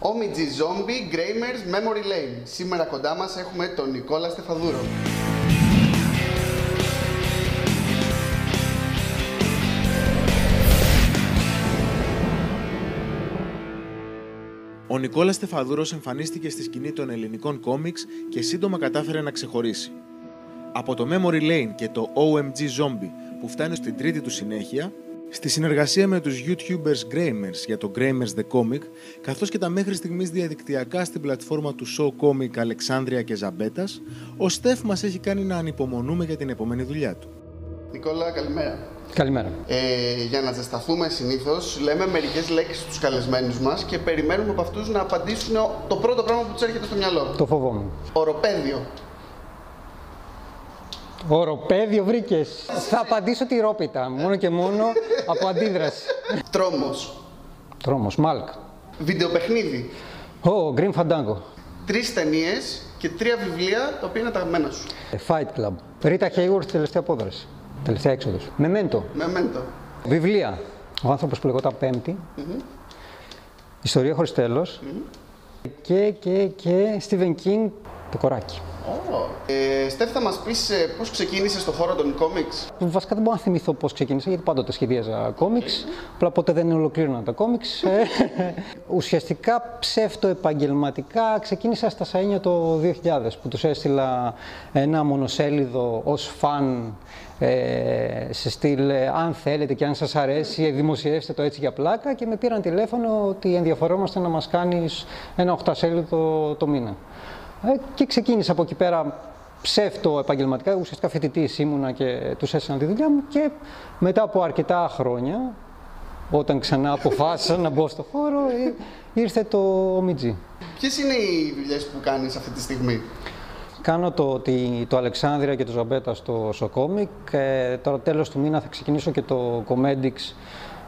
OMG Zombie, Greimers, Memory Lane. Σήμερα κοντά μας έχουμε τον Νικόλα Στεφαδούρο. Ο Νικόλας Στεφαδούρος εμφανίστηκε στη σκηνή των ελληνικών κόμιξ και σύντομα κατάφερε να ξεχωρίσει. Από το Memory Lane και το OMG Zombie που φτάνει στην τρίτη του συνέχεια, στη συνεργασία με τους YouTubers Greimers για το Greimers The Comic, καθώς και τα μέχρι στιγμής διαδικτυακά στην πλατφόρμα του Show Comic Αλεξάνδρια και Ζαμπέτας, ο Στεφ μας έχει κάνει να ανυπομονούμε για την επόμενη δουλειά του. Νικόλα, καλημέρα. Καλημέρα. Για να ζεσταθούμε συνήθως, λέμε μερικές λέξεις στους καλεσμένους μας και περιμένουμε από αυτούς να απαντήσουν το πρώτο πράγμα που τους έρχεται στο μυαλό. Το φοβόμαι. Οροπέδιο. Οροπέδιο βρήκες. Θα απαντήσω τη ρόπιτα, μόνο και μόνο από αντίδραση. Τρόμος. Τρόμος, Μάλκ. Βιντεοπαιχνίδι. Green Fandango. 3 ταινίες και 3 βιβλία, τα οποία είναι τα αγαπημένα σου. Fight Club. Ρίτα Χέιγουρς, τελευταία απόδραση. Τελευταία έξοδος. Μεμέντο. Μεμέντο. Βιβλία. Ο Άνθρωπος που λεγόταν Πέμπτη. Ιστορία Χωρίς Τέλος. Και Stephen King, το κοράκι. Στέφ, θα μας πεις πώς ξεκίνησες στον χώρο των κόμιξ. Βασικά δεν μπορώ να θυμηθώ πώς ξεκίνησα, γιατί πάντοτε σχεδίαζα κόμιξ. Απλά ποτέ δεν ολοκλήρωνα τα κόμιξ. Ουσιαστικά ψευτοεπαγγελματικά ξεκίνησα στα ΣΑΝΙΑ το 2000, που τους έστειλα ένα μονοσέλιδο ως φαν σε στυλ αν θέλετε και αν σας αρέσει, δημοσιεύστε το έτσι για πλάκα, και με πήραν τηλέφωνο ότι ενδιαφερόμαστε να μας κάνεις ένα 8σέλιδο το μήνα. Και ξεκίνησα από εκεί πέρα ψεύτο επαγγελματικά, ουσιαστικά φοιτητής ήμουνα και τους έσανα τη δουλειά μου, και μετά από αρκετά χρόνια, όταν ξανά αποφάσισα να μπω στο χώρο, ήρθε το OMG. Ποιες είναι οι δουλειές που κάνεις αυτή τη στιγμή? Κάνω το Αλεξάνδρια και το Ζαμπέτα στο Σοκόμι. Τώρα τέλος του μήνα θα ξεκινήσω και το Comedix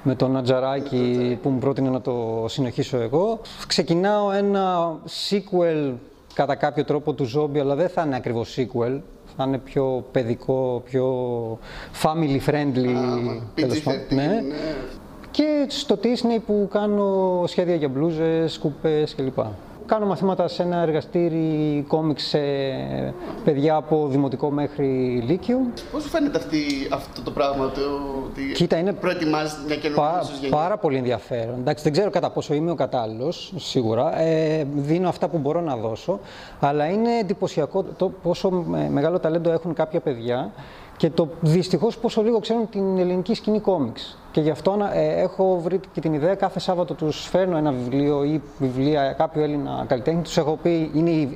με τον Νατζαράκι που μου πρότεινε να το συνεχίσω εγώ. Ξεκινάω ένα sequel κατά κάποιο τρόπο του Zombie, αλλά δεν θα είναι ακριβώς sequel, θα είναι πιο παιδικό, πιο family friendly, τέλος πάντων. Ναι. Και στο Disney που κάνω σχέδια για μπλούζες, κουπές κλπ. Κάνω μαθήματα σε ένα εργαστήρι κόμιξ σε παιδιά από δημοτικό μέχρι λύκειο. Πώς σου φαίνεται αυτό το πράγμα, ότι προετοιμάζεις μια καινούργια γενιά? Πάρα πολύ ενδιαφέρον. Εντάξει, δεν ξέρω κατά πόσο είμαι ο κατάλληλος, σίγουρα. Δίνω αυτά που μπορώ να δώσω, αλλά είναι εντυπωσιακό το πόσο μεγάλο ταλέντο έχουν κάποια παιδιά και το δυστυχώς πόσο λίγο ξέρουν την ελληνική σκηνή κόμιξ. Και γι' αυτό έχω βρει και την ιδέα, κάθε Σάββατο τους φέρνω ένα βιβλίο ή βιβλία κάποιου Έλληνα καλλιτέχνη. Τους έχω πει, είναι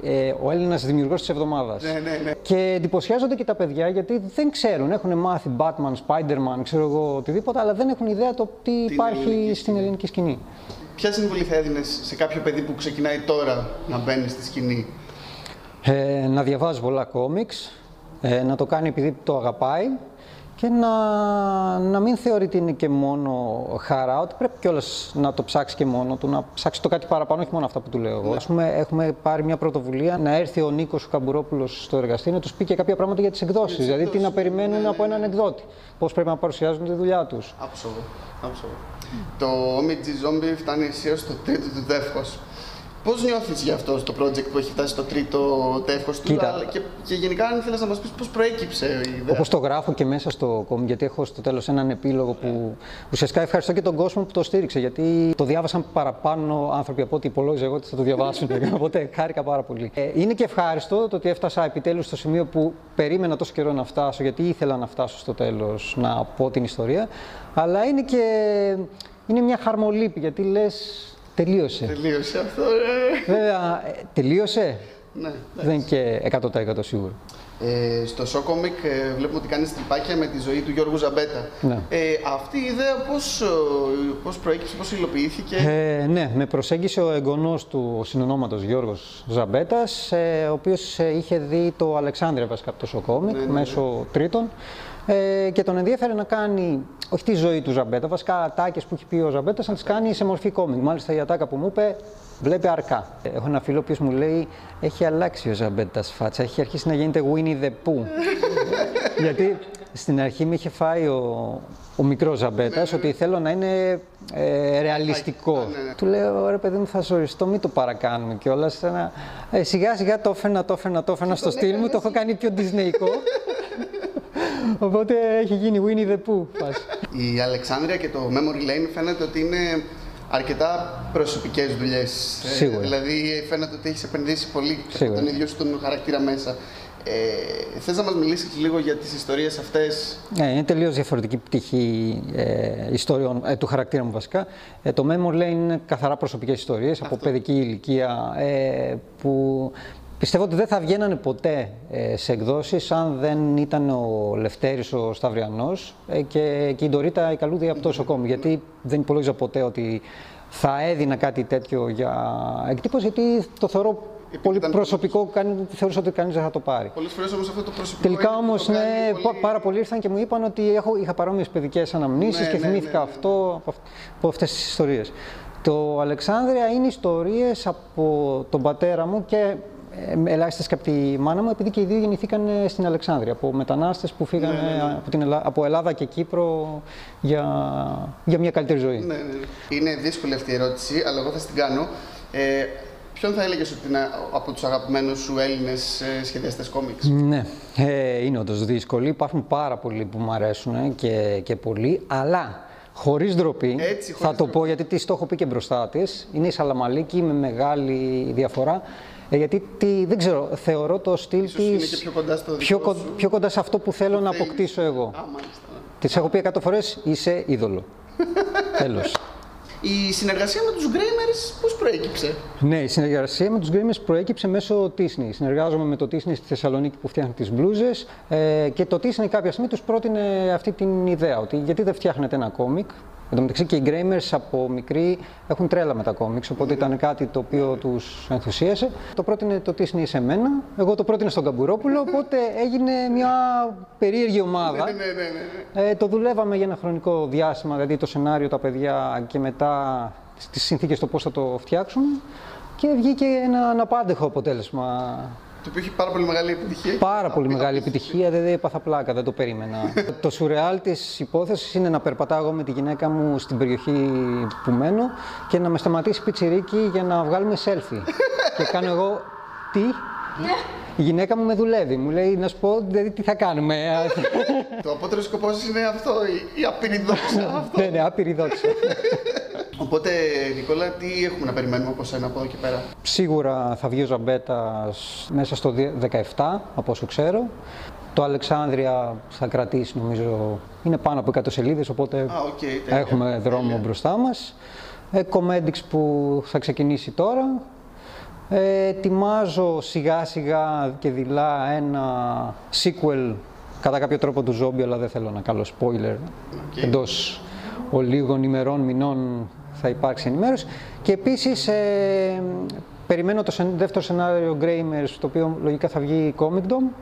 ο Έλληνας δημιουργός της εβδομάδας. Ναι. Και εντυπωσιάζονται και τα παιδιά, γιατί δεν ξέρουν. Έχουν μάθει Batman, Spider-Man, ξέρω εγώ οτιδήποτε, αλλά δεν έχουν ιδέα το τι υπάρχει στην ελληνική σκηνή. Ποια συμβουλή θα έδινες σε κάποιο παιδί που ξεκινάει τώρα να μπαίνει στη σκηνή? Να διαβάζει πολλά κόμιξ, να το κάνει επειδή το αγαπάει, και να μην θεωρεί ότι είναι και μόνο χαρά, ότι πρέπει κιόλας να το ψάξει και μόνο του, να ψάξει το κάτι παραπάνω, όχι μόνο αυτά που του λέω εγώ. Ας πούμε, έχουμε πάρει μια πρωτοβουλία να έρθει ο Νίκος Καμπουρόπουλος στο εργαστήριο να τους πει και κάποια πράγματα για τις εκδόσεις. Δηλαδή, τι να περιμένουν από έναν εκδότη, πώς πρέπει να παρουσιάζουν τη δουλειά τους. Absolutely. Το OMG Zombie φτάνει έως το τρίτο του τεύχος. Πώς νιώθεις για αυτό το project που έχει φτάσει στο τρίτο τεύχος του, αλλά και γενικά, αν ήθελες να μας πεις πώς προέκυψε η ιδέα? Όπως το γράφω και μέσα στο κόμμα, γιατί έχω στο τέλος έναν επίλογο που ουσιαστικά ευχαριστώ και τον κόσμο που το στήριξε, γιατί το διάβασαν παραπάνω άνθρωποι από ό,τι υπολόγιζα εγώ ότι θα το διαβάσουν. Οπότε χάρηκα πάρα πολύ. Είναι και ευχάριστο το ότι έφτασα επιτέλους στο σημείο που περίμενα τόσο καιρό να φτάσω, γιατί ήθελα να φτάσω στο τέλος να πω την ιστορία. Αλλά είναι και μια χαρμολύπη, γιατί λες. Τελείωσε αυτό, ρε. Βέβαια, τελείωσε. Ναι, δεν είναι και 100% σίγουρο. Στο Show Comic βλέπουμε ότι κάνεις τρυπάκια με τη ζωή του Γιώργου Ζαμπέτα. Ναι. Αυτή η ιδέα πώς προέκυψε, πώς υλοποιήθηκε? Ναι, με προσέγγισε ο εγγονός του, ο συνονόματος Γιώργος Ζαμπέτας, ο οποίος είχε δει το Αλεξάνδρεια βασικά από το Show Comic, μέσω τρίτων. Και τον ενδιέφερε να κάνει, όχι τη ζωή του Ζαμπέτα, βασικά ατάκες που έχει πει ο Ζαμπέτας, να τις κάνει σε μορφή κόμικ. Μάλιστα η ατάκα που μου είπε, βλέπει αρκά. Έχω ένα φίλο που μου λέει, έχει αλλάξει ο Ζαμπέτας φάτσα, έχει αρχίσει να γίνεται Winnie the Pooh. Γιατί Στην αρχή με είχε φάει ο μικρός Ζαμπέτας, ότι θέλω να είναι ρεαλιστικό. Ναι. Του λέω, ρε παιδί μου, θα σωριστώ, μην το παρακάνουμε κιόλας. Σιγά σιγά το έφερα στο στυλ μου, το έχω κάνει πιο ντισνεϊκό. Οπότε έχει γίνει Winnie the Pooh. Η Αλεξάνδρια και το Memory Lane φαίνεται ότι είναι αρκετά προσωπικές δουλειές. Σίγουρα. Δηλαδή φαίνεται ότι έχεις επενδύσει πολύ τον ίδιο σου τον χαρακτήρα μέσα. Θες να μας μιλήσεις λίγο για τις ιστορίες αυτές? Είναι τελείως διαφορετική πτυχή ιστοριών, του χαρακτήρα μου βασικά. Το Memory Lane είναι καθαρά προσωπικές ιστορίες από παιδική ηλικία που πιστεύω ότι δεν θα βγαίνανε ποτέ σε εκδόσεις αν δεν ήταν ο Λευτέρης ο Σταυριανός και η Ντορίτα η Καλούδη από το Σοκόμι, γιατί δεν υπολόγιζα ποτέ ότι θα έδινα κάτι τέτοιο για εκτύπωση, γιατί το θεωρώ πολύ προσωπικό, θεωρούσα ότι κανείς δεν θα το πάρει. Πολλές φορές όμως αυτό το προσωπικό. Τελικά όμως, ναι, πολύ... πάρα πολλοί ήρθαν και μου είπαν ότι είχα παρόμοιες παιδικές αναμνήσεις και θυμήθηκα αυτό από αυτές τις ιστορίες. Το Αλεξάνδρεια είναι ιστορίες από τον πατέρα μου και ελάχιστες και από τη μάνα μου, επειδή και οι δύο γεννηθήκαν στην Αλεξάνδρεια, από μετανάστες που φύγανε από Ελλάδα και Κύπρο για μια καλύτερη ζωή. Είναι δύσκολη αυτή η ερώτηση, αλλά εγώ θα την κάνω. Ποιον θα έλεγες ότι είναι από τους αγαπημένους σου Έλληνες σχεδιαστές κόμιξ? Ναι, είναι όντως δύσκολοι. Υπάρχουν πάρα πολλοί που μου αρέσουν και πολλοί, αλλά χωρίς ντροπή, θα το πω γιατί της το έχω πει και μπροστά της, είναι η Σαλαμαλίκη με μεγάλη διαφορά. Γιατί δεν ξέρω, θεωρώ το στυλ της πιο κοντά σε αυτό που θέλω να αποκτήσω εγώ. Της έχω πει 100 φορές, είσαι είδωλο. Τέλος. Η συνεργασία με τους Greimers πώς προέκυψε? Ναι, η συνεργασία με τους Greimers προέκυψε μέσω Disney. Συνεργάζομαι με το Disney στη Θεσσαλονίκη που φτιάχνει τις μπλούζες και το Disney κάποια στιγμή τους πρότεινε αυτή την ιδέα, ότι γιατί δεν φτιάχνετε ένα κόμικ. Εν τω μεταξύ και οι Greimers από μικροί έχουν τρέλα με τα κόμιξ, οπότε ήταν κάτι το οποίο τους ενθουσίασε. Το πρότεινε το Disney σε μένα, εγώ το πρότεινα στον Καμπουρόπουλο, οπότε έγινε μια περίεργη ομάδα. Το δουλεύαμε για ένα χρονικό διάστημα, δηλαδή το σενάριο, τα παιδιά και μετά τις συνθήκες το πώς θα το φτιάξουμε και βγήκε ένα αναπάντεχο αποτέλεσμα. Το οποίο έχει πάρα πολύ μεγάλη επιτυχία. Πάρα πολύ μεγάλη επιτυχία, δεν έπαθα πλάκα, δεν το περίμενα. Το σουρεάλ της υπόθεσης είναι να περπατάω με τη γυναίκα μου στην περιοχή που μένω και να με σταματήσει πιτσιρίκι για να βγάλουμε selfie. Και κάνω εγώ τι. Η γυναίκα μου με δουλεύει, μου λέει να σου πω δηλαδή τι θα κάνουμε. Το απότερο σκοπός είναι αυτό, η άπειρη δόξα. Ναι, άπειρη δόξα. Οπότε, Νικόλα, τι έχουμε να περιμένουμε από σένα από εδώ και πέρα? Σίγουρα θα βγει ο Ζαμπέτας μέσα στο 2017, από όσο ξέρω. Το Αλεξάνδρεια θα κρατήσει, νομίζω, είναι πάνω από 100 σελίδες, οπότε έχουμε δρόμο μπροστά μας. Comedix που θα ξεκινήσει τώρα. Ετοιμάζω σιγά σιγά και δειλά ένα sequel, κατά κάποιο τρόπο του Zombie, αλλά δεν θέλω να κάνω spoiler εντός ολίγων ημερών, μηνών. Θα υπάρξει ενημέρωση και επίσης περιμένω το δεύτερο σενάριο Greimers, το οποίο λογικά θα βγει Comicdom,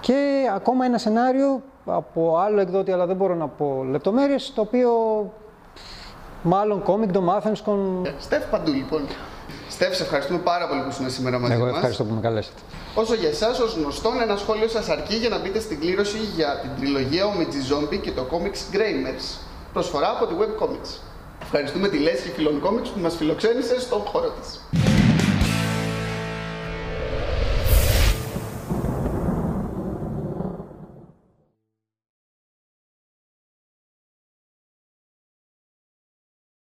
και ακόμα ένα σενάριο από άλλο εκδότη, αλλά δεν μπορώ να πω λεπτομέρειες, το οποίο μάλλον Comicdom Athens Con. Στεφ, παντού λοιπόν. Στεφ, σε ευχαριστούμε πάρα πολύ που ήσουν σήμερα μαζί μας. Εγώ ευχαριστώ που με καλέσατε. Όσο για εσάς, ως γνωστόν, ένα σχόλιο σας αρκεί για να μπείτε στην κλήρωση για την τριλογία OMG Zombie και το Comics Greimers. Προσφορά από τη Web Comics. Ευχαριστούμε τη Λέσχη Φίλων Κόμιξ που μας φιλοξένησε στον χώρο της.